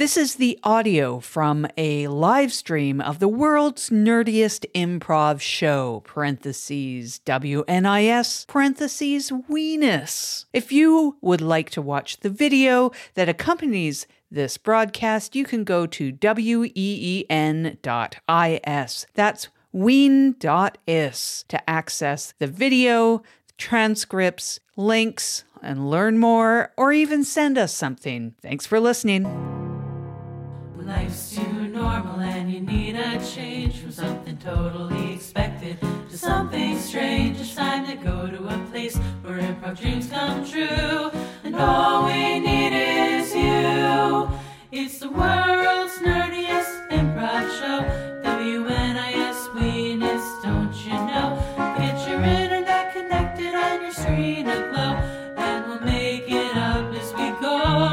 This is the audio from a live stream of the world's nerdiest improv show, parentheses WNIS, parentheses Weenus. If you would like to watch the video that accompanies this broadcast, you can go to ween.is. That's ween.is to access the video, transcripts, links, and learn more, or even send us something. Thanks for listening. Life's too normal and you need a change from something totally expected to something strange. It's time to go to a place where improv dreams come true. And all we need is you. It's the world's nerdiest improv show. WNIS, Weenus, don't you know? Get your internet connected on your screen aglow, and we'll make it up as we go.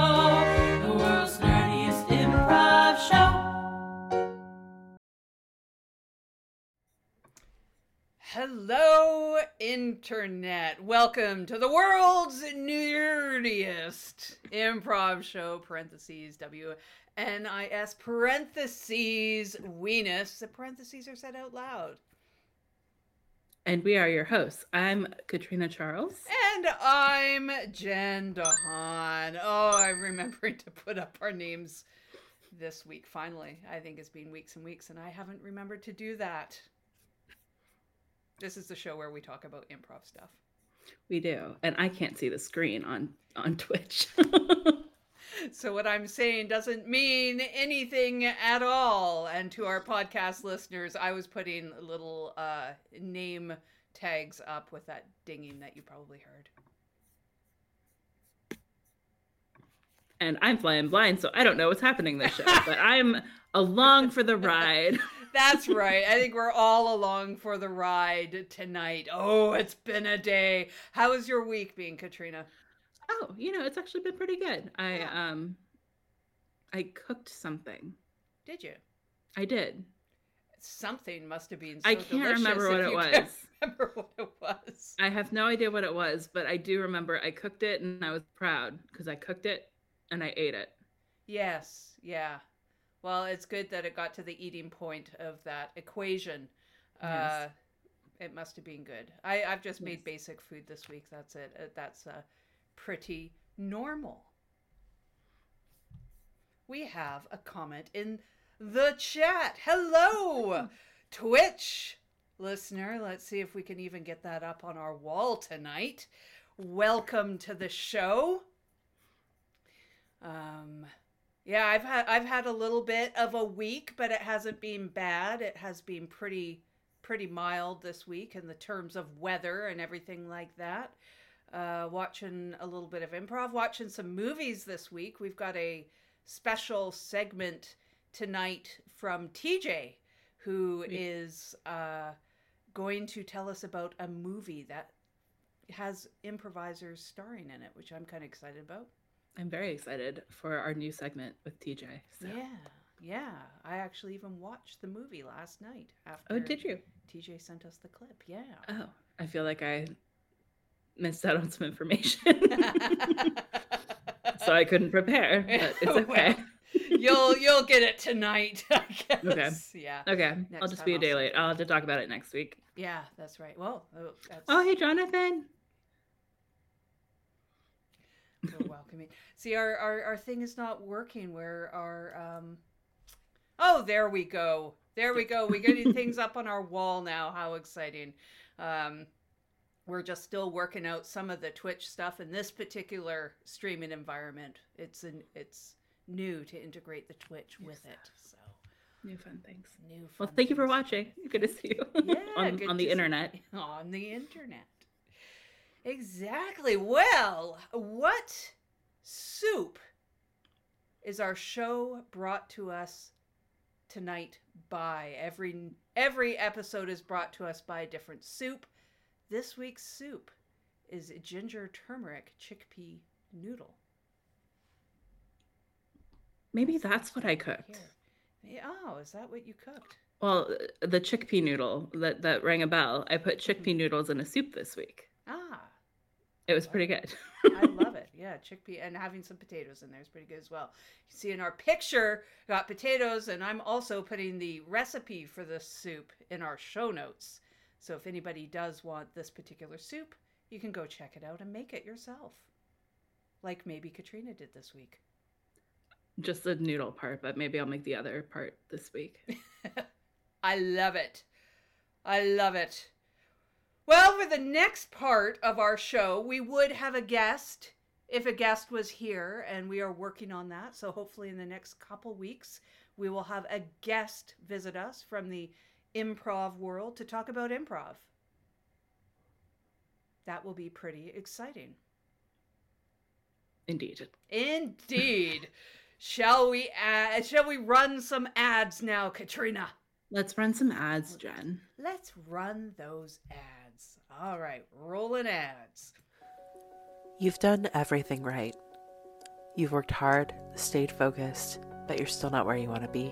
Hello, Internet. Welcome to the world's nerdiest improv show, parentheses WNIS, parentheses Weenus. The parentheses are said out loud. And we are your hosts. I'm Katrina Charles. And I'm Jen DeHaan. Oh, I remembered to put up our names this week, finally. I think it's been weeks and weeks, and I haven't remembered to do that. This is the show where we talk about improv stuff. We do. And I can't see the screen on Twitch. So what I'm saying doesn't mean anything at all. And to our podcast listeners, I was putting little name tags up with that dinging that you probably heard. And I'm flying blind, so I don't know what's happening this show. But I'm along for the ride. That's right. I think we're all along for the ride tonight. Oh, it's been a day. How has your week been, Katrina? Oh, it's actually been pretty good. I cooked something. Did you? I did. Something must have been so delicious. I can't remember what it was. I have no idea what it was, but I do remember I cooked it and I was proud because I cooked it and I ate it. Yes. Yeah. Well, it's good that it got to the eating point of that equation. Yes. It must have been good. I've just made basic food this week. That's it. That's pretty normal. We have a comment in the chat. Hello, Twitch listener. Let's see if we can even get that up on our wall tonight. Welcome to the show. Yeah, I've had a little bit of a week, but it hasn't been bad. It has been pretty mild this week in the terms of weather and everything like that. Watching a little bit of improv, watching some movies this week. We've got a special segment tonight from TJ, who is going to tell us about a movie that has improvisers starring in it, which I'm kind of excited about. I'm very excited for our new segment with TJ. So. Yeah. I actually even watched the movie last night after. Oh, did you? TJ sent us the clip. Yeah. Oh, I feel like I missed out on some information, so I couldn't prepare. But it's okay. Well, you'll get it tonight, I guess. Okay. Yeah. Okay. I'll just be a day late. I'll have to talk about it next week. Yeah, that's right. Well. Oh, hey, Jonathan. We're welcoming. See, our thing is not working where our oh, there we go, we're getting things up on our wall now. How exciting. We're just still working out some of the Twitch stuff in this particular streaming environment. It's new to integrate the Twitch with it, so new fun things. Well, thank you for watching. Good to see you. On the internet. Exactly. Well, what soup is our show brought to us tonight by? Every episode is brought to us by a different soup. This week's soup is ginger turmeric chickpea noodle. Maybe that's what I cooked. Here. Oh, is that what you cooked? Well, the chickpea noodle that rang a bell. I put chickpea noodles in a soup this week. Ah. It was pretty good. I love it. Yeah, chickpea, and having some potatoes in there is pretty good as well. You see in our picture, got potatoes, and I'm also putting the recipe for this soup in our show notes. So if anybody does want this particular soup, you can go check it out and make it yourself. Like maybe Katrina did this week. Just the noodle part, but maybe I'll make the other part this week. I love it. I love it. Well, for the next part of our show, we would have a guest if a guest was here, and we are working on that. So hopefully in the next couple weeks, we will have a guest visit us from the improv world to talk about improv. That will be pretty exciting. Indeed. Indeed. Shall we run some ads now, Katrina? Let's run some ads, Jen. Let's run those ads. All right, rolling ads. You've done everything right. You've worked hard, stayed focused, but you're still not where you want to be.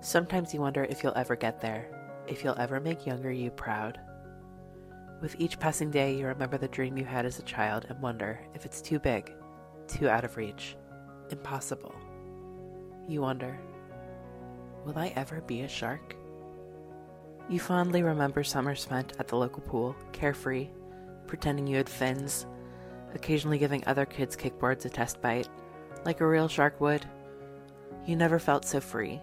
Sometimes you wonder if you'll ever get there, if you'll ever make younger you proud. With each passing day, you remember the dream you had as a child and wonder if it's too big, too out of reach, impossible. You wonder, will I ever be a shark? You fondly remember summers spent at the local pool, carefree, pretending you had fins, occasionally giving other kids' kickboards a test bite, like a real shark would. You never felt so free,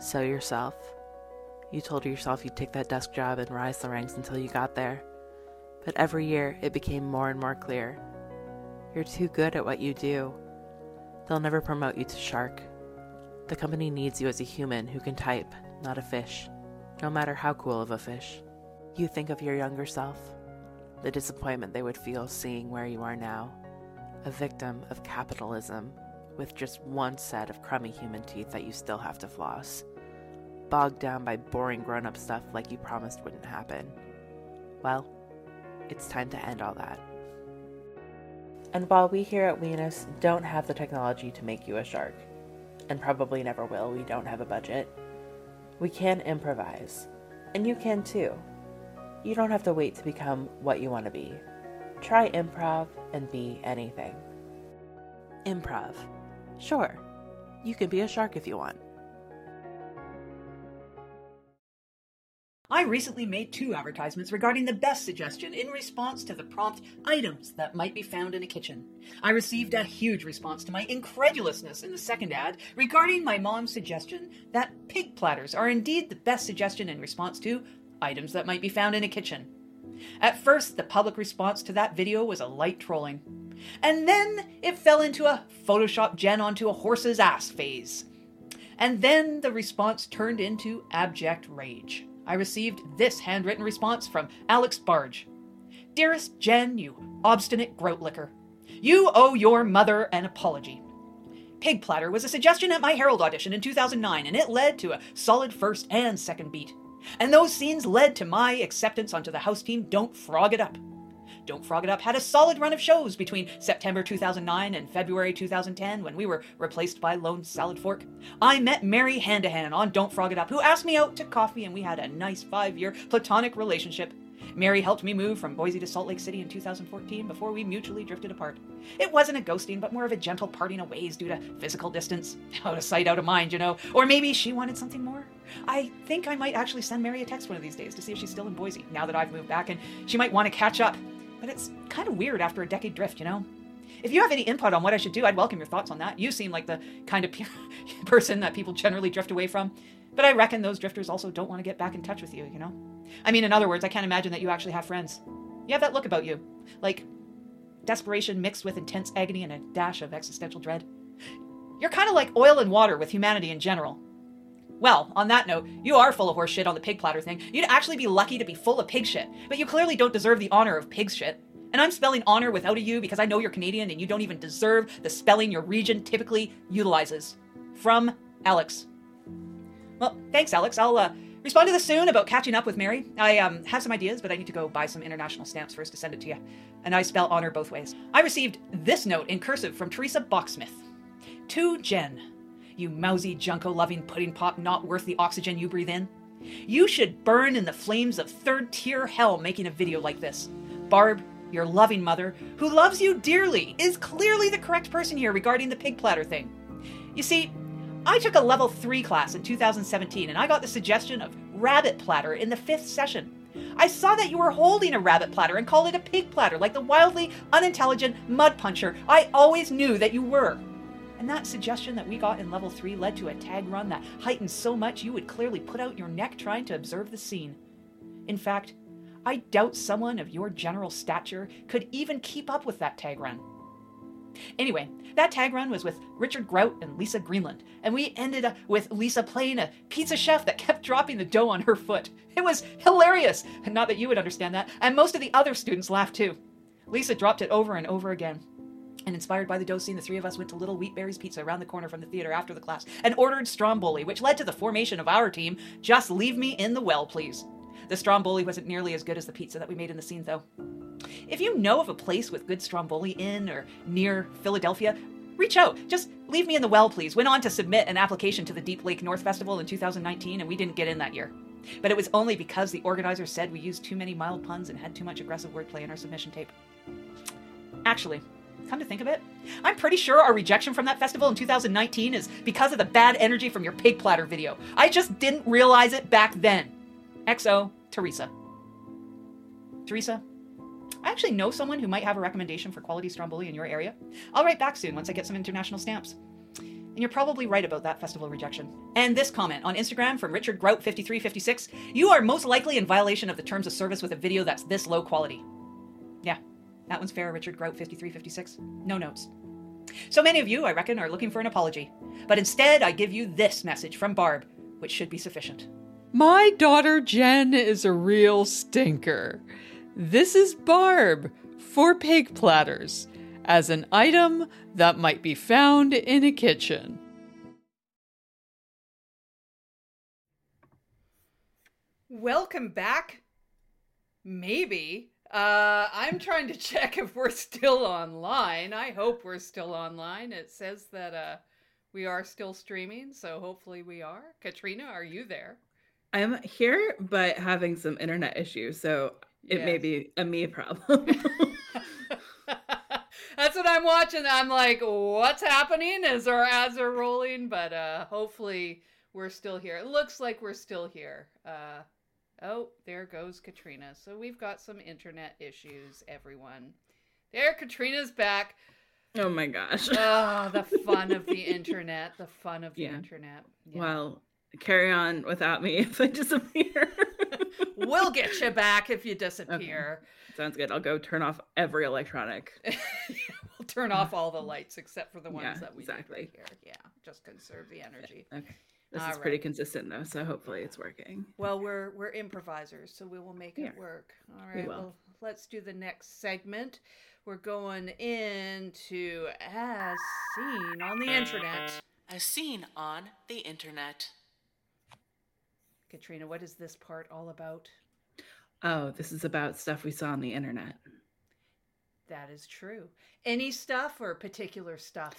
so yourself. You told yourself you'd take that desk job and rise the ranks until you got there. But every year, it became more and more clear. You're too good at what you do. They'll never promote you to shark. The company needs you as a human who can type, not a fish, no matter how cool of a fish. You think of your younger self, the disappointment they would feel seeing where you are now, a victim of capitalism with just one set of crummy human teeth that you still have to floss, bogged down by boring grown-up stuff like you promised wouldn't happen. Well, it's time to end all that. And while we here at Weenus don't have the technology to make you a shark, and probably never will, we don't have a budget, we can improvise. And you can too. You don't have to wait to become what you want to be. Try improv and be anything. Improv. Sure, you can be a shark if you want. I recently made 2 advertisements regarding the best suggestion in response to the prompt, items that might be found in a kitchen. I received a huge response to my incredulousness in the second ad regarding my mom's suggestion that pig platters are indeed the best suggestion in response to items that might be found in a kitchen. At first, the public response to that video was a light trolling. And then it fell into a Photoshop Jen onto a horse's ass phase. And then the response turned into abject rage. I received this handwritten response from Alex Barge. Dearest Jen, you obstinate grout licker. You owe your mother an apology. Pig platter was a suggestion at my Herald audition in 2009, and it led to a solid first and second beat. And those scenes led to my acceptance onto the house team Don't Frog It Up. Don't Frog It Up had a solid run of shows between September 2009 and February 2010 when we were replaced by Lone Salad Fork. I met Mary Handahan on Don't Frog It Up, who asked me out to coffee, and we had a nice 5-year platonic relationship. Mary helped me move from Boise to Salt Lake City in 2014 before we mutually drifted apart. It wasn't a ghosting, but more of a gentle parting of ways due to physical distance. Out of sight, out of mind, you know. Or maybe she wanted something more. I think I might actually send Mary a text one of these days to see if she's still in Boise, now that I've moved back, and she might want to catch up. But it's kind of weird after a decade drift, you know? If you have any input on what I should do, I'd welcome your thoughts on that. You seem like the kind of person that people generally drift away from. But I reckon those drifters also don't want to get back in touch with you, you know? I mean, in other words, I can't imagine that you actually have friends. You have that look about you. Like, desperation mixed with intense agony and a dash of existential dread. You're kind of like oil and water with humanity in general. Well, on that note, you are full of horse shit on the pig platter thing. You'd actually be lucky to be full of pig shit, but you clearly don't deserve the honor of pig shit. And I'm spelling honor without a U because I know you're Canadian and you don't even deserve the spelling your region typically utilizes. From Alex. Well, thanks, Alex. I'll respond to this soon about catching up with Mary. I have some ideas, but I need to go buy some international stamps first to send it to you. And I spell honor both ways. I received this note in cursive from Teresa Boxsmith. To Jen. You mousy, junko-loving pudding pop not worth the oxygen you breathe in. You should burn in the flames of third-tier hell making a video like this. Barb, your loving mother, who loves you dearly, is clearly the correct person here regarding the pig platter thing. You see, I took a level 3 class in 2017 and I got the suggestion of rabbit platter in the 5th session. I saw that you were holding a rabbit platter and called it a pig platter, like the wildly unintelligent mud puncher I always knew that you were. And that suggestion that we got in level 3 led to a tag run that heightened so much you would clearly put out your neck trying to observe the scene. In fact, I doubt someone of your general stature could even keep up with that tag run. Anyway, that tag run was with Richard Grout and Lisa Greenland, and we ended up with Lisa playing a pizza chef that kept dropping the dough on her foot. It was hilarious, and not that you would understand that, and most of the other students laughed too. Lisa dropped it over and over again. And inspired by the dough scene, the three of us went to Little Wheatberry's Pizza around the corner from the theater after the class and ordered stromboli, which led to the formation of our team, Just Leave Me in the Well, Please. The stromboli wasn't nearly as good as the pizza that we made in the scene, though. If you know of a place with good stromboli in or near Philadelphia, reach out. Just Leave Me in the Well, Please went on to submit an application to the Deep Lake North Festival in 2019, and we didn't get in that year. But it was only because the organizer said we used too many mild puns and had too much aggressive wordplay in our submission tape. Actually, come to think of it, I'm pretty sure our rejection from that festival in 2019 is because of the bad energy from your pig platter video. I just didn't realize it back then. XO, Teresa. Teresa, I actually know someone who might have a recommendation for quality stromboli in your area. I'll write back soon once I get some international stamps. And you're probably right about that festival rejection. And this comment on Instagram from Richard Grout 5356, you are most likely in violation of the terms of service with a video that's this low quality. Yeah, that one's fair, Richard Grout 5356. No notes. So many of you, I reckon, are looking for an apology. But instead, I give you this message from Barb, which should be sufficient. My daughter Jen is a real stinker. This is Barb for pig platters as an item that might be found in a kitchen. Welcome back. Maybe. I'm trying to check if we're still online. I hope we're still online. It says that we are still streaming, so hopefully we are. Katrina, are you there? I'm here, but having some internet issues, so it may be a me problem. That's what I'm watching. I'm like, what's happening? As our ads are rolling, but hopefully we're still here. It looks like we're still here. Oh, there goes Katrina. So we've got some internet issues, everyone. There, Katrina's back. Oh my gosh. Oh, the fun of the internet. The fun of the internet. Yeah. Well, carry on without me if I disappear. We'll get you back if you disappear. Okay. Sounds good. I'll go turn off every electronic. We'll turn off all the lights except for the ones that we did right here. Yeah, just conserve the energy. Okay. This all is right. Pretty consistent though, so hopefully it's working. Well, we're improvisers, so we will make it work. All right. Well, let's do the next segment. We're going into As Seen on the Internet. As Seen on the Internet. Katrina, what is this part all about? Oh, this is about stuff we saw on the internet. That is true. Any stuff or particular stuff?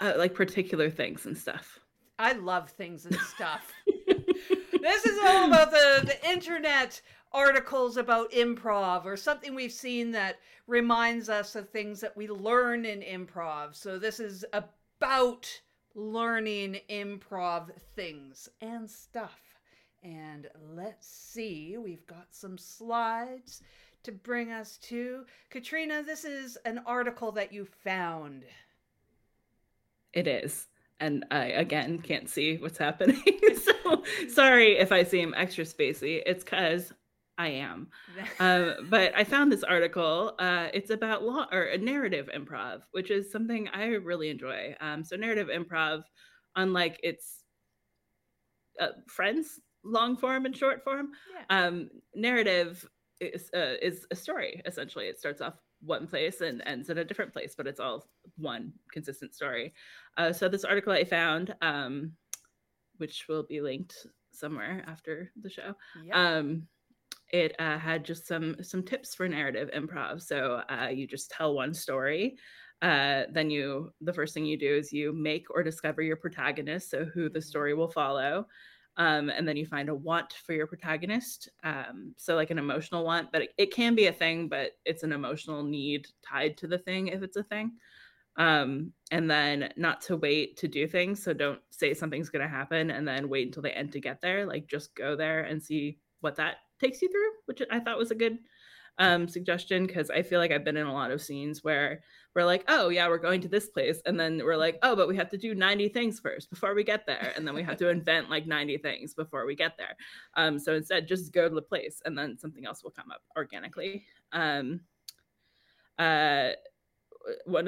Like particular things and stuff. I love things and stuff. This is all about the internet articles about improv or something we've seen that reminds us of things that we learn in improv. So this is about learning improv things and stuff. And let's see, we've got some slides to bring us to. Katrina, this is an article that you found. It is. And I, again, can't see what's happening. So sorry if I seem extra spacey. It's because I am. But I found this article. It's about law or narrative improv, which is something I really enjoy. So narrative improv, unlike its friends, long form and short form. Yeah. Narrative is a story, essentially. It starts off one place and ends in a different place, but it's all one consistent story. So this article I found, which will be linked somewhere after the show, it had just some tips for narrative improv. So you just tell one story. Then the first thing you do is you make or discover your protagonist, so who the story will follow. And then you find a want for your protagonist. So like an emotional want, but it can be a thing, but it's an emotional need tied to the thing if it's a thing. And then not to wait to do things. So don't say something's going to happen and then wait until the end to get there. Like just go there and see what that takes you through, which I thought was a good suggestion, because I feel like I've been in a lot of scenes where we're like, oh yeah, we're going to this place, and then we're like, oh, but we have to do 90 things first before we get there, and then we have to invent like 90 things before we get there. So instead just go to the place and then something else will come up organically. One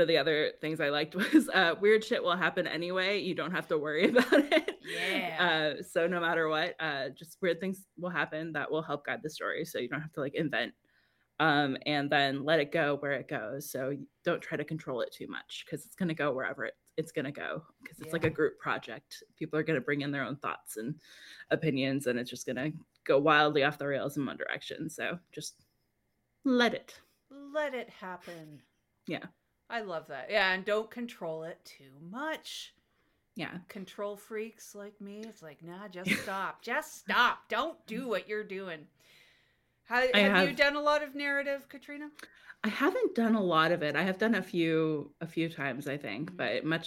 of the other things I liked was weird shit will happen anyway. You don't have to worry about it. Yeah. So no matter what, just weird things will happen that will help guide the story. So you don't have to like invent. And then let it go where it goes. So don't try to control it too much, because it's going to go wherever it's going to go, because it's like a group project. People are going to bring in their own thoughts and opinions, and it's just going to go wildly off the rails in one direction. So just let it happen. Yeah. I love that. Yeah. And don't control it too much. Yeah. Control freaks like me, it's like, nah, just stop. Just stop. Don't do what you're doing. Have you done a lot of narrative, Katrina? I haven't done a lot of it. I have done a few times, I think, mm-hmm. but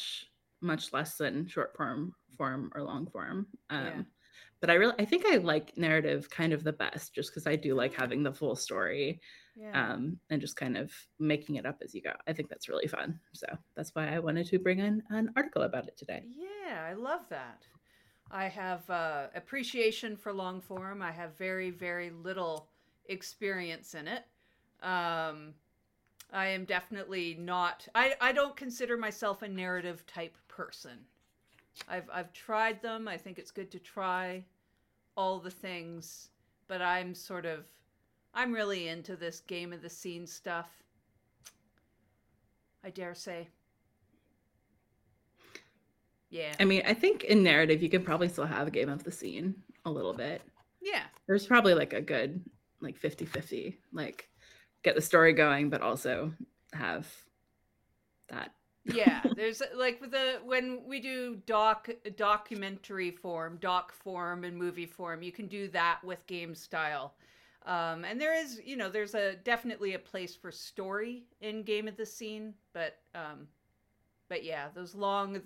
much less than short form or long form. But I think I like narrative kind of the best, just because I do like having the full story, and just kind of making it up as you go. I think that's really fun. So that's why I wanted to bring in an article about it today. Yeah, I love that. I have appreciation for long form. I have very, very little experience in it. I am definitely not, I don't consider myself a narrative type person. I've tried them. I think it's good to try all the things, but I'm really into this game of the scene stuff, I dare say. Yeah. I mean, I think in narrative, you can probably still have a game of the scene a little bit. Yeah. There's probably like a good, like 50-50, like get the story going, but also have that. Yeah. There's like when we do documentary form, doc form and movie form, you can do that with game style. And there is, there's definitely a place for story in game of the scene, but yeah, those long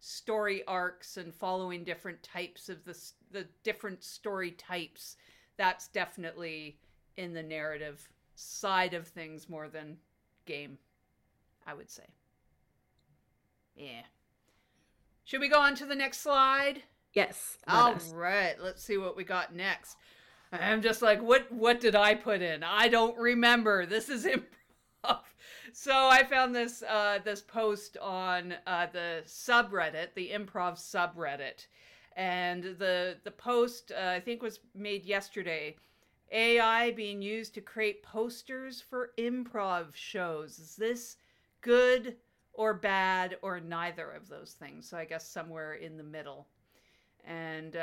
story arcs and following different types of the different story types, that's definitely in the narrative side of things more than game, I would say. Yeah. Should we go on to the next slide? Yes. All right. Let's see what we got next. I'm just like, what did I put in? I don't remember. This is impressive. So I found this this post on the subreddit, the improv subreddit, and the post I think was made yesterday. AI being used to create posters for improv shows. Is this good or bad or neither of those things? So I guess somewhere in the middle. And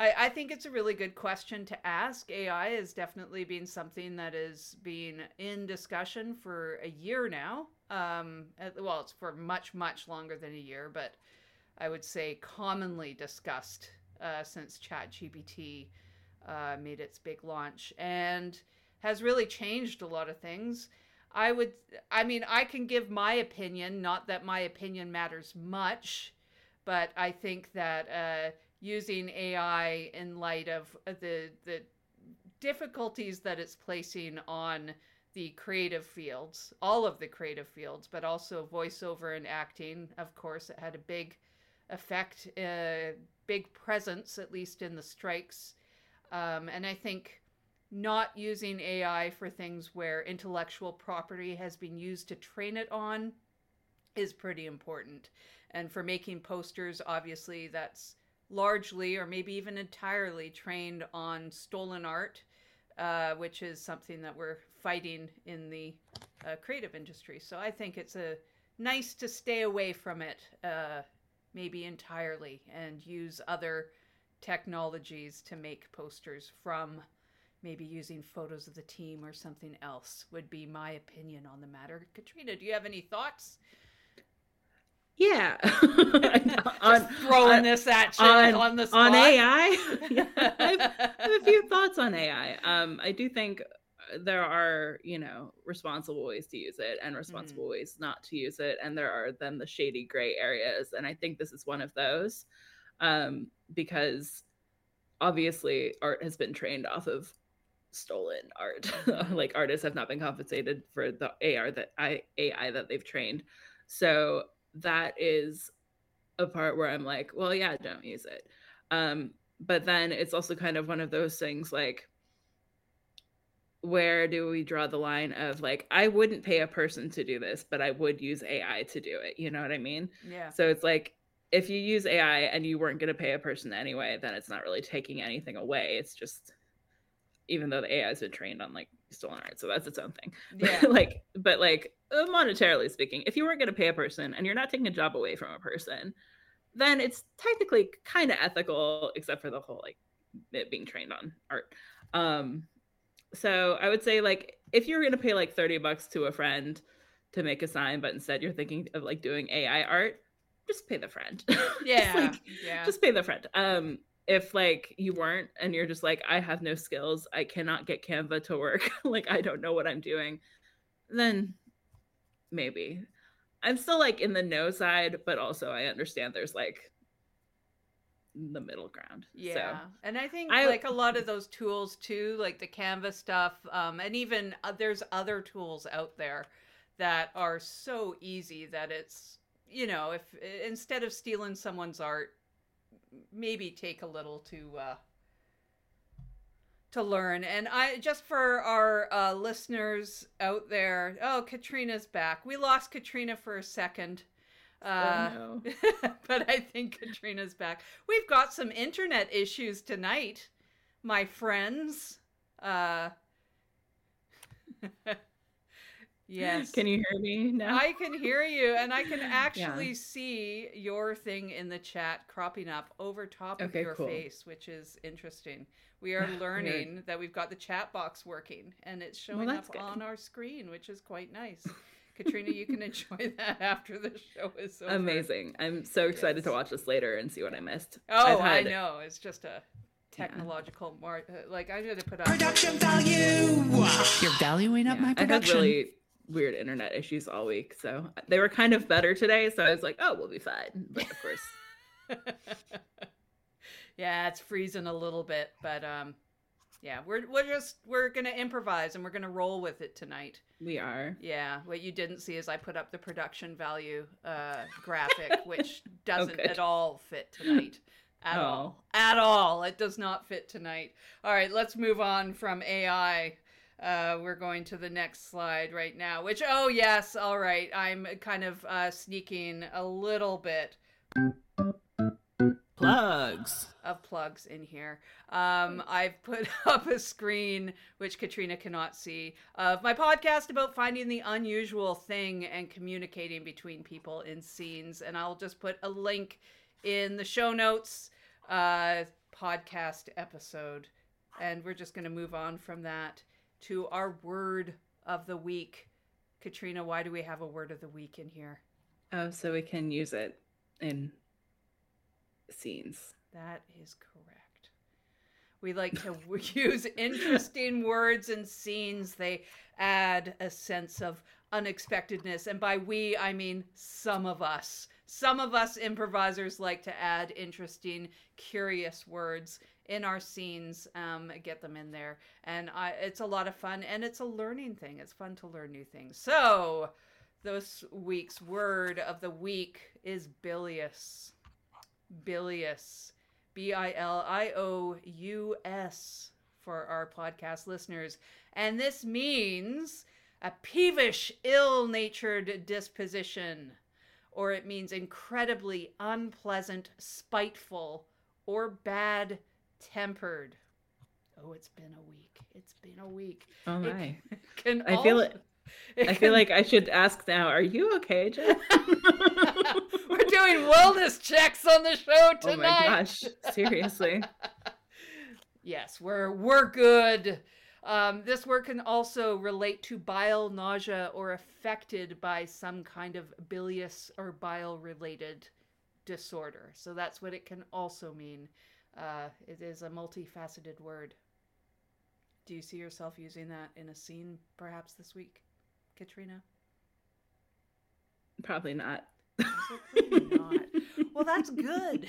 I think it's a really good question to ask. AI has definitely been something that has been in discussion for a year now. Well, it's for much, much longer than a year, but I would say commonly discussed since ChatGPT made its big launch, and has really changed a lot of things. I can give my opinion, not that my opinion matters much, but I think that using AI in light of the difficulties that it's placing on the creative fields, all of the creative fields, but also voiceover and acting, of course, it had a big effect, big presence, at least in the strikes. And I think not using AI for things where intellectual property has been used to train it on is pretty important. And for making posters, obviously, that's largely or maybe even entirely trained on stolen art, which is something that we're fighting in the creative industry. So I think it's nice to stay away from it maybe entirely and use other technologies to make posters from, maybe using photos of the team or something else would be my opinion on the matter. Katrina, do you have any thoughts? Yeah. Just throwing this at you on the spot. On AI? Yeah. I have a few thoughts on AI. I do think there are, responsible ways to use it and responsible ways not to use it. And there are then the shady gray areas. And I think this is one of those, because obviously art has been trained off of stolen art. Like, artists have not been compensated for the AI that they've trained. So that is a part where I'm like, well, yeah, don't use it. But then it's also kind of one of those things, like, where do we draw the line of, like, I wouldn't pay a person to do this, but I would use AI to do it. You know what I mean? Yeah. So it's like, if you use AI and you weren't going to pay a person anyway, then it's not really taking anything away. It's just, even though the AI has been trained on, like, stolen art, so that's its own thing. Yeah. But monetarily speaking, if you weren't going to pay a person and you're not taking a job away from a person, then it's technically kind of ethical, except for the whole, like, it being trained on art. So I would say, like, if you're going to pay, like, $30 to a friend to make a sign, but instead you're thinking of, like, doing AI art, just pay the friend. Yeah. Just pay the friend. If, like, you weren't, and you're just like, I have no skills, I cannot get Canva to work, like, I don't know what I'm doing, then maybe. I'm still, like, in the no side, but also I understand there's, like, the middle ground. Yeah. So, and I think, like, a lot of those tools too, like the Canva stuff, and even there's other tools out there that are so easy that it's, if instead of stealing someone's art, maybe take a little to learn. And I, just for our listeners out there, Katrina's back. We lost Katrina for a second. Oh, no. But I think Katrina's back. We've got some internet issues tonight, my friends. Yes. Can you hear me now? I can hear you, and I can actually see your thing in the chat cropping up over top of your face, which is interesting. We are learning that we've got the chat box working, and it's showing up on our screen, which is quite nice. Katrina, you can enjoy that after the show is over. Amazing. I'm so excited to watch this later and see what I missed. I know. It's just a technological I'm going to put up production value. You're valuing up my production. I had really weird internet issues all week, so they were kind of better today, so I was like, we'll be fine. But of course it's freezing a little bit, but we're gonna improvise and we're gonna roll with it tonight. We are. What you didn't see is I put up the production value graphic, which doesn't at all fit tonight. At all. It does not fit tonight. All right, let's move on from AI. We're going to the next slide right now, which, all right, I'm kind of sneaking a little bit plugs in here. I've put up a screen, which Katrina cannot see, of my podcast about finding the unusual thing and communicating between people in scenes. And I'll just put a link in the show notes, podcast episode. And we're just going to move on from that to our word of the week. Katrina, why do we have a word of the week in here? So we can use it in scenes. That is correct. We like to use interesting words and scenes. They add a sense of unexpectedness. And by we, I mean some of us. Some of us improvisers like to add interesting, curious words in our scenes, get them in there. And it's a lot of fun, and it's a learning thing. It's fun to learn new things. So this week's word of the week is bilious. Bilious. B-I-L-I-O-U-S for our podcast listeners. And this means a peevish, ill-natured disposition, or it means incredibly unpleasant, spiteful, or bad-tempered. It's been a week. Oh, my. I feel it. I feel like I should ask now, are you okay, Jen? We're doing wellness checks on the show tonight. Oh my gosh, seriously. Yes, we're good. This word can also relate to bile nausea or affected by some kind of bilious or bile-related disorder. So that's what it can also mean. It is a multifaceted word. Do you see yourself using that in a scene perhaps this week, Katrina? Probably not. Probably not. Well, that's good.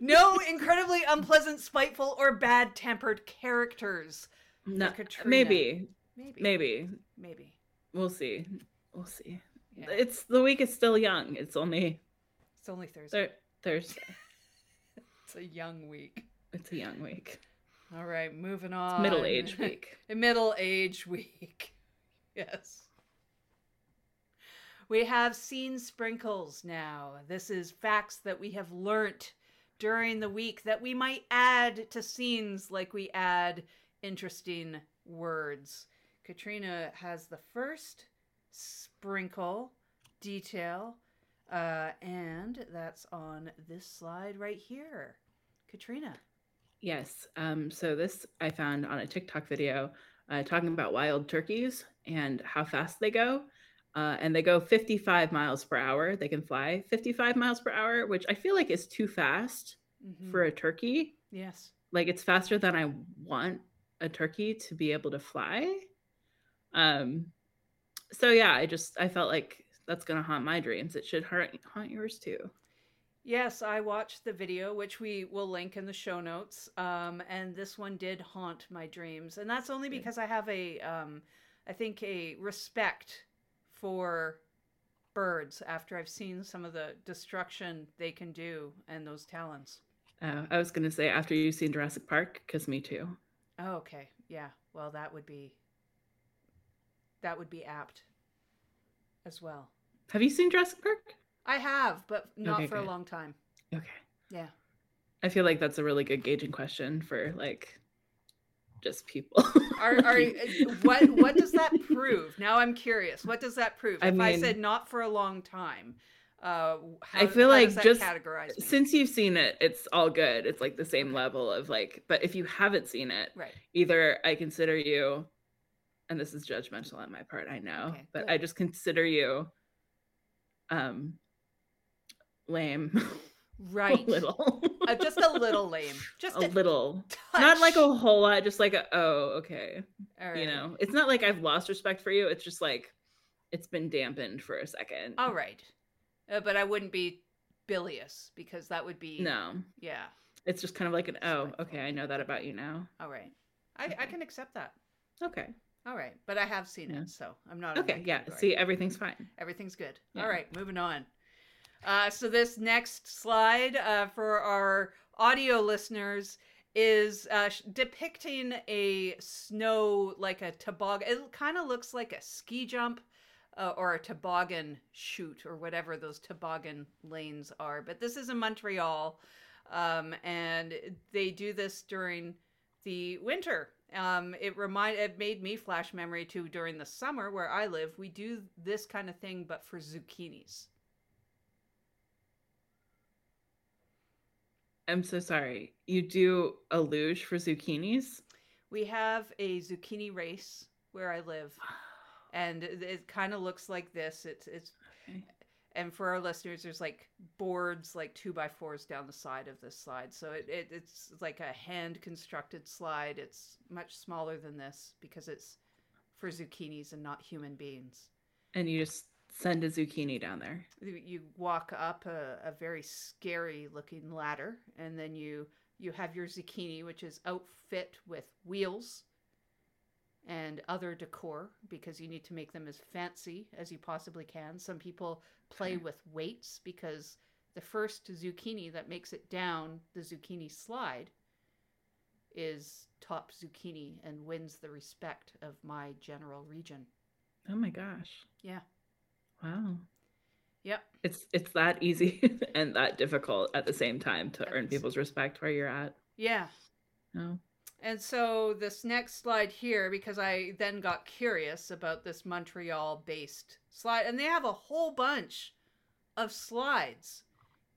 No incredibly unpleasant, spiteful, or bad-tempered characters. No, maybe. We'll see. Yeah. It's the week is still young. It's only Thursday. Thursday. It's a young week. All right, moving on. It's middle-aged week. Yes. We have scene sprinkles now. This is facts that we have learnt during the week that we might add to scenes like we add interesting words. Katrina has the first sprinkle detail, and that's on this slide right here. Katrina. Yes. So this I found on a TikTok video talking about wild turkeys and how fast they go. And they go 55 miles per hour. They can fly 55 miles per hour, which I feel like is too fast for a turkey. Yes. Like it's faster than I want a turkey to be able to fly. So yeah, I felt like that's going to haunt my dreams. It should haunt yours too. Yes, I watched the video, which we will link in the show notes. And this one did haunt my dreams. And that's only because I have a respect for birds after I've seen some of the destruction they can do and those talons. I was going to say after you've seen Jurassic Park, because me too. Oh, okay. Yeah. Well, that would be apt as well. Have you seen Jurassic Park? I have, but not for a long time. Okay. Yeah. I feel like that's a really good gauging question for like just people. What does that prove? Now I'm curious. What does that prove? I said not for a long time, how does that categorize me? Since you've seen it, it's all good. It's like the same level of like, but if you haven't seen it, right. Either I consider you, and this is judgmental on my part, I know, but good. I just consider you lame. Right. A little. Just a little lame. Just a little. Touch. Not like a whole lot, just like okay. All right. You know, it's not like I've lost respect for you. It's just like, it's been dampened for a second. All right. But I wouldn't be bilious because that would be. No. Yeah. It's just kind of like okay, I know that about you now. All right. I can accept that. Okay. All right. But I have seen it, so I'm not. Okay. Yeah. See, everything's fine. Everything's good. Yeah. All right. Moving on. So this next slide for our audio listeners is depicting a snow, like a toboggan. It kind of looks like a ski jump or a toboggan chute or whatever those toboggan lanes are. But this is in Montreal, and they do this during the winter. It made me flash memory to during the summer where I live. We do this kind of thing, but for zucchinis. I'm so sorry. You do a luge for zucchinis? We have a zucchini race where I live, and it kind of looks like this. It's okay. And for our listeners, there's like boards, like 2x4s down the side of this slide. So it's like a hand constructed slide. It's much smaller than this because it's for zucchinis and not human beings. And you just send a zucchini down there. You walk up a very scary looking ladder, and then you have your zucchini, which is outfit with wheels and other decor because you need to make them as fancy as you possibly can. Some people play with weights because the first zucchini that makes it down the zucchini slide is top zucchini and wins the respect of my general region. Oh my gosh. Yeah. Wow. Yep. It's that easy and that difficult at the same time to earn people's respect where you're at. Yeah. No. And so this next slide here, because I then got curious about this Montreal-based slide, and they have a whole bunch of slides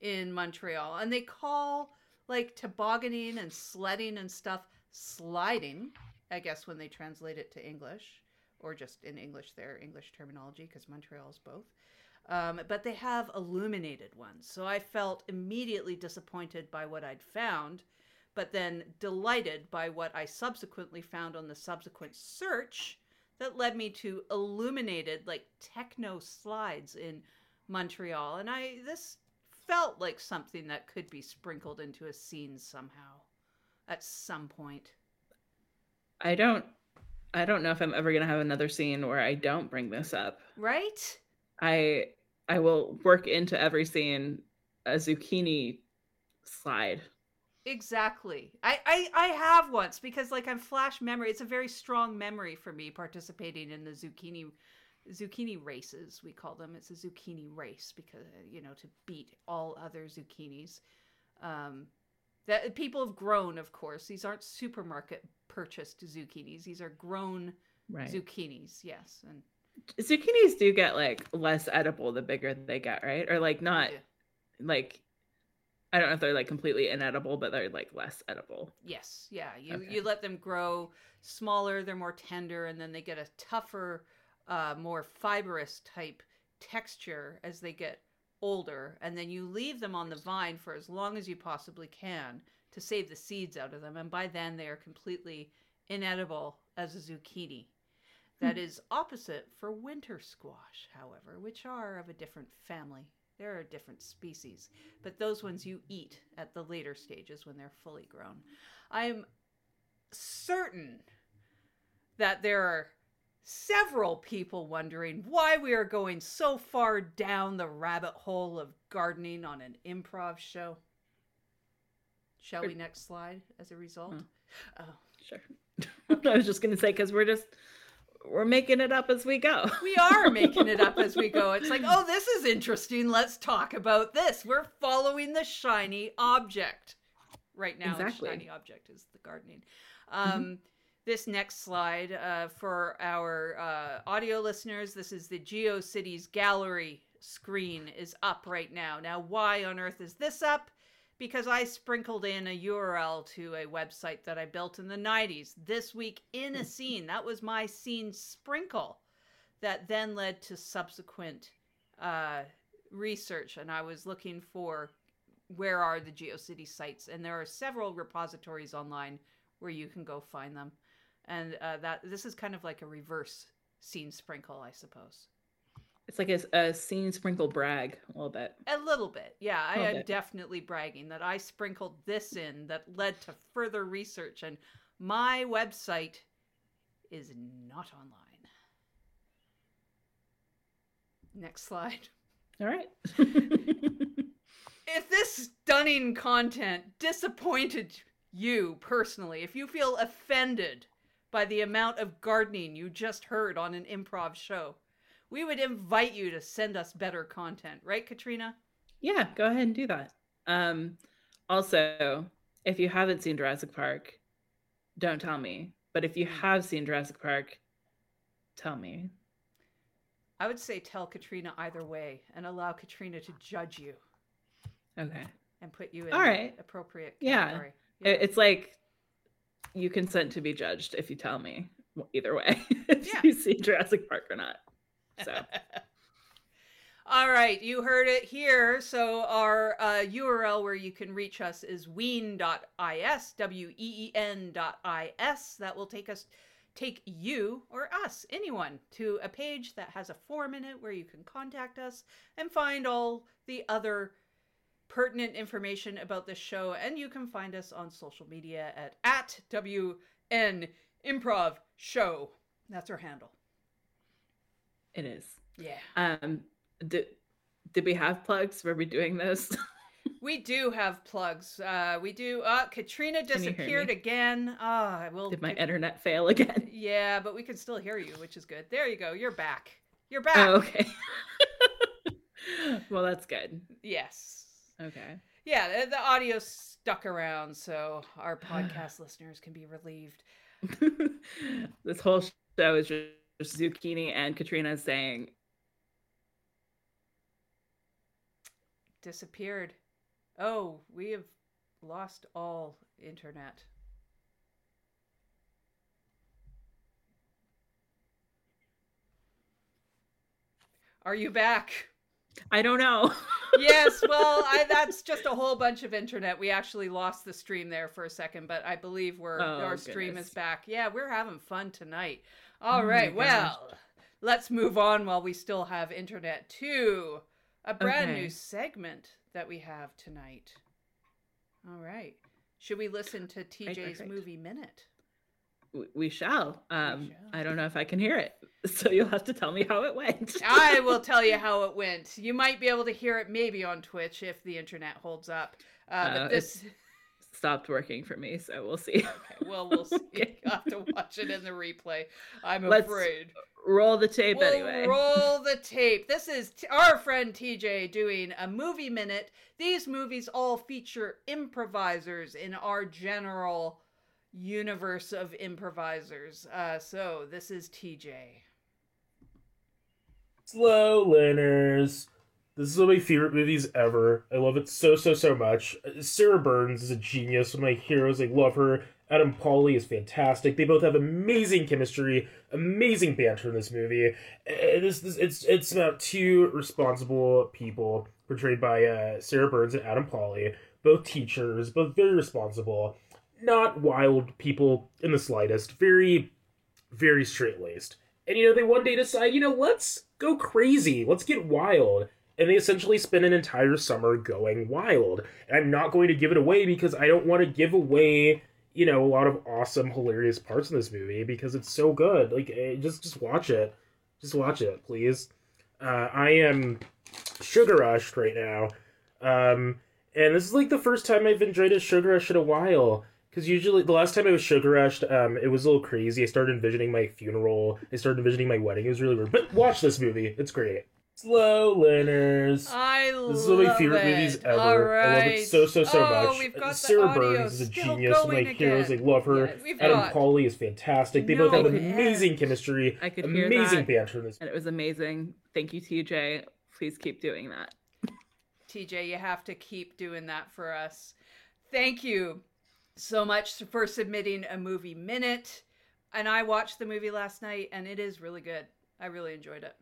in Montreal, and they call like tobogganing and sledding and stuff sliding. I guess when they translate it to English, or just in English, their English terminology, because Montreal is both. But they have illuminated ones. So I felt immediately disappointed by what I'd found, but then delighted by what I subsequently found on the subsequent search that led me to illuminated, like, techno slides in Montreal. And this felt like something that could be sprinkled into a scene somehow at some point. I don't know if I'm ever going to have another scene where I don't bring this up. Right? I will work into every scene a zucchini slide. Exactly. I have once, because like I'm flash memory. It's a very strong memory for me participating in the zucchini races, we call them. It's a zucchini race because, you know, to beat all other zucchinis. That people have grown, of course. These aren't supermarket purchased zucchinis. These are grown zucchinis. Yes. And zucchinis do get like less edible the bigger they get, right? Or like not like, I don't know if they're like completely inedible, but they're like less edible. Yes. Yeah. You let them grow smaller, they're more tender, and then they get a tougher, more fibrous type texture as they get older. And then you leave them on the vine for as long as you possibly can to save the seeds out of them. And by then they are completely inedible as a zucchini. That is opposite for winter squash, however, which are of a different family. There are different species, but those ones you eat at the later stages when they're fully grown. I'm certain that there are several people wondering why we are going so far down the rabbit hole of gardening on an improv show. Shall we next slide as a result? Oh, sure. I was just going to say, because we're making it up as we go. We are making it up as we go. It's like, oh, this is interesting. Let's talk about this. We're following the shiny object right now. Exactly. The shiny object is the gardening. This next slide for our audio listeners, this is the GeoCities gallery screen is up right now. Now, why on earth is this up? Because I sprinkled in a URL to a website that I built in the 90s. This week in a scene. That was my scene sprinkle that then led to subsequent research. And I was looking for where are the GeoCity sites. And there are several repositories online where you can go find them. And this is kind of like a reverse scene sprinkle, I suppose. It's like a scene sprinkle brag a little bit. A little bit. Yeah, I am definitely bragging that I sprinkled this in that led to further research. And my website is not online. Next slide. All right. If this stunning content disappointed you personally, if you feel offended by the amount of gardening you just heard on an improv show, we would invite you to send us better content. Right, Katrina? Yeah, go ahead and do that. Also, if you haven't seen Jurassic Park, don't tell me. But if you have seen Jurassic Park, tell me. I would say tell Katrina either way and allow Katrina to judge you. Okay. And put you in the appropriate category. Yeah. It's like you consent to be judged if you tell me either way if you see Jurassic Park or not. So. All right, you heard it here. So our URL where you can reach us is ween.is, ween.is. That will take you or us, anyone, to a page that has a form in it where you can contact us and find all the other pertinent information about this show. And you can find us on social media at WNImprovshow. That's our handle. It is. Yeah. Did we have plugs? Were we doing this? We do have plugs. We do. Katrina disappeared again. I will. Did my internet fail again? Yeah, but we can still hear you, which is good. There you go. You're back. Oh, okay. Well, that's good. Yes. Okay. Yeah, the audio stuck around, so our podcast listeners can be relieved. This whole show is just zucchini and Katrina saying disappeared. Oh, we have lost all internet. Are you back? I don't know. Yes, well, that's just a whole bunch of internet. We actually lost the stream there for a second, but I believe our stream is back. Yeah, we're having fun tonight. All right, well, let's move on while we still have internet to a brand new segment that we have tonight. All right. Should we listen to TJ's Movie Minute? We shall. I don't know if I can hear it, so you'll have to tell me how it went. I will tell you how it went. You might be able to hear it maybe on Twitch if the internet holds up. But this stopped working for me, so we'll see. Okay, well, we'll see. Okay. You'll have to watch it in the replay. Let's roll the tape anyway. Roll the tape. This is our friend TJ doing a movie minute. These movies all feature improvisers in our general universe of improvisers. So this is TJ. Slow Learners. This is one of my favorite movies ever. I love it so, so, so much. Sarah Burns is a genius. One of my heroes. I love her. Adam Pally is fantastic. They both have amazing chemistry, amazing banter in this movie. It's about two responsible people portrayed by Sarah Burns and Adam Pally. Both teachers, both very responsible. Not wild people in the slightest. Very, very straight-laced. And, they one day decide, let's go crazy. Let's get wild. And they essentially spend an entire summer going wild. And I'm not going to give it away because I don't want to give away, a lot of awesome, hilarious parts in this movie because it's so good. Like, just watch it. Just watch it, please. I am sugar rushed right now. And this is, the first time I've enjoyed a sugar rush in a while. Because usually, the last time I was sugar rushed, it was a little crazy. I started envisioning my funeral. I started envisioning my wedding. It was really weird. But watch this movie. It's great. Slow Learners. This is one of my favorite movies ever. Right. I love it so, so, so much. We've got Sarah Burns is a genius. My heroes, I love her. Yeah, Adam Pally is fantastic. They both have amazing chemistry. I could hear that. Amazing banter in this. And it was amazing. Thank you, TJ. Please keep doing that. TJ, you have to keep doing that for us. Thank you so much for submitting a movie minute. And I watched the movie last night and it is really good. I really enjoyed it.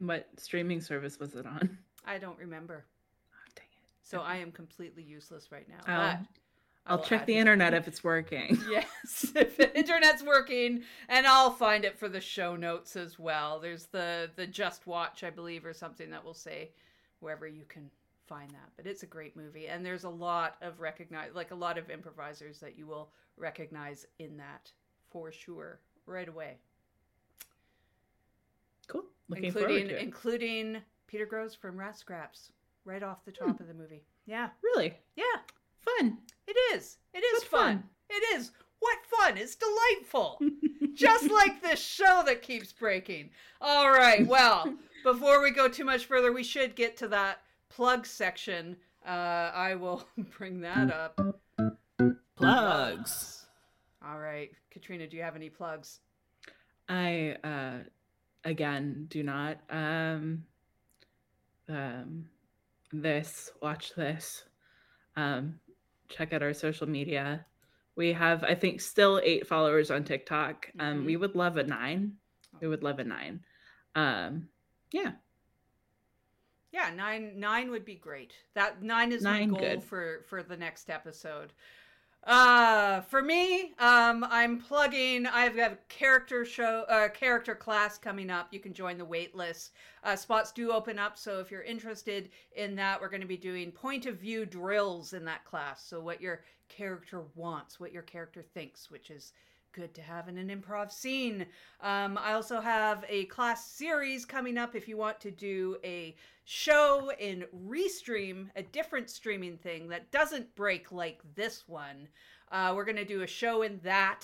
What streaming service was it on? I don't remember. Oh, dang it. So I am completely useless right now. But I'll check the internet if it's working. Yes, if the internet's working, and I'll find it for the show notes as well. There's the Just Watch, I believe, or something that will say wherever you can find that. But it's a great movie, and there's a lot of improvisers that you will recognize in that for sure right away. Cool. Including Peter Gross from Rat Scraps right off the top of the movie. Yeah, really. Yeah, fun. It is fun. It is what fun. It's delightful. Just like this show that keeps breaking. All right, well, before we go too much further, we should get to that plug section. I will bring that up. Plugs. All right, Katrina, do you have any plugs? I again do not. Watch this. Check out our social media. We have, I think, still 8 followers on TikTok. Mm-hmm. We would love a 9. We would love a 9. Yeah. Yeah, 9 would be great. That 9 is my goal for the next episode. For me, I've got a character class coming up. You can join the wait list. Spots do open up, so if you're interested in that, we're going to be doing point of view drills in that class. So what your character wants, what your character thinks, which is good to have in an improv scene. I also have a class series coming up. If you want to do a show and restream a different streaming thing that doesn't break like this one, we're going to do a show in that.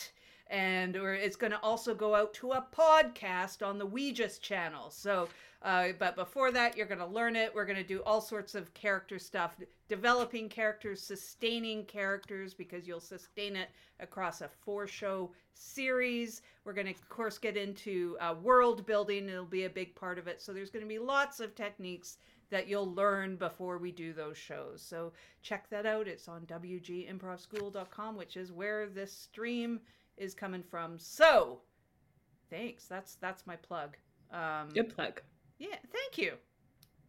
And it's going to also go out to a podcast on the We Just channel. So, but before that, you're going to learn it. We're going to do all sorts of character stuff, developing characters, sustaining characters, because you'll sustain it across a 4-show series. We're going to, of course, get into world building. It'll be a big part of it. So there's going to be lots of techniques that you'll learn before we do those shows. So check that out. It's on wgimprovschool.com, which is where this stream is coming from. So thanks. That's my plug. Good plug. Yeah, thank you.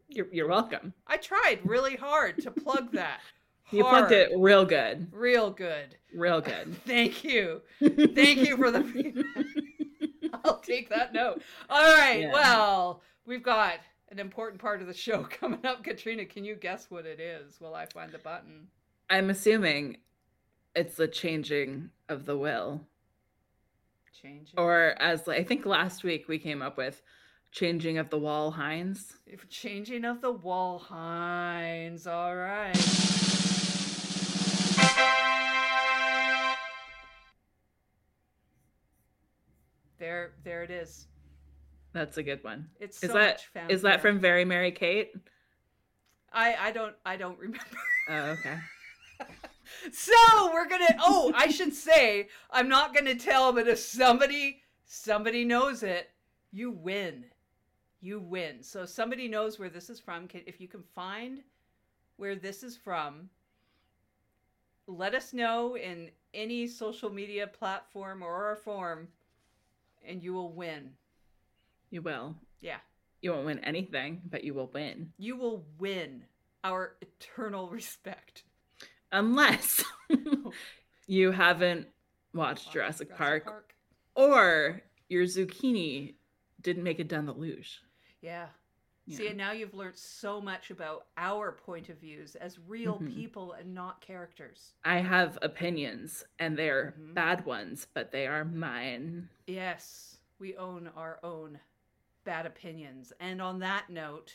You're welcome. I tried really hard to plug that. You plugged it real good. Real good. Real good. Thank you. Thank you for the... I'll take that note. All right, yeah. Well, we've got an important part of the show coming up. Katrina, can you guess what it is while I find the button? I'm assuming it's the changing of the will. Changing. Or as I think last week we came up with, changing of the wall hinds. Changing of the wall hinds. All right. There it is. That's a good one. It's so much fanfare. Is that from Very Mary Kate? I don't remember. Oh, okay. So we're gonna. Oh, I should say I'm not gonna tell, but if somebody knows it, you win. You win. So if somebody knows where this is from, if you can find where this is from, let us know in any social media platform or form. And you will win. You will. Yeah. You won't win anything, but you will win. You will win our eternal respect. Unless you haven't watched Jurassic Park. Or your zucchini didn't make it down the luge. Yeah. Yeah. See, and now you've learned so much about our point of views as real people and not characters. I have opinions, and they're bad ones, but they are mine. Yes, we own our own bad opinions. And on that note,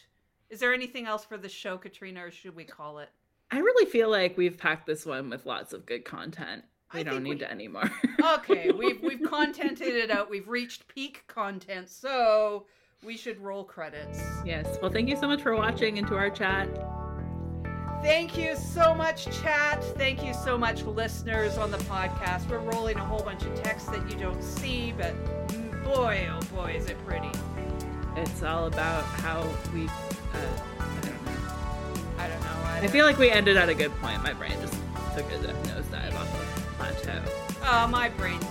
is there anything else for the show, Katrina, or should we call it? I really feel like we've packed this one with lots of good content. We don't need any more. Okay, we've contented it out. We've reached peak content, so... we should roll credits. Yes. Well, thank you so much for watching and to our chat. Thank you so much, chat. Thank you so much, listeners on the podcast. We're rolling a whole bunch of text that you don't see, but boy, oh boy, is it pretty. It's all about how we, I don't know. I feel like we ended at a good point. My brain just took a nosedive off the plateau. Oh, my brain's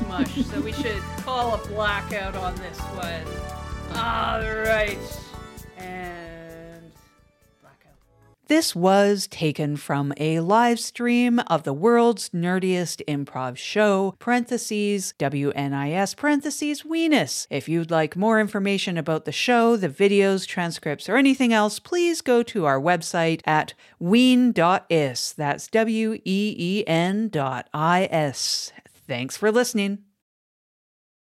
smushed, so we should call a blackout on this one. All right. And blackout. This was taken from a live stream of the world's nerdiest improv show, (WNIS, (Weenus). If you'd like more information about the show, the videos, transcripts, or anything else, please go to our website at ween.is. That's WEEN.is. Thanks for listening.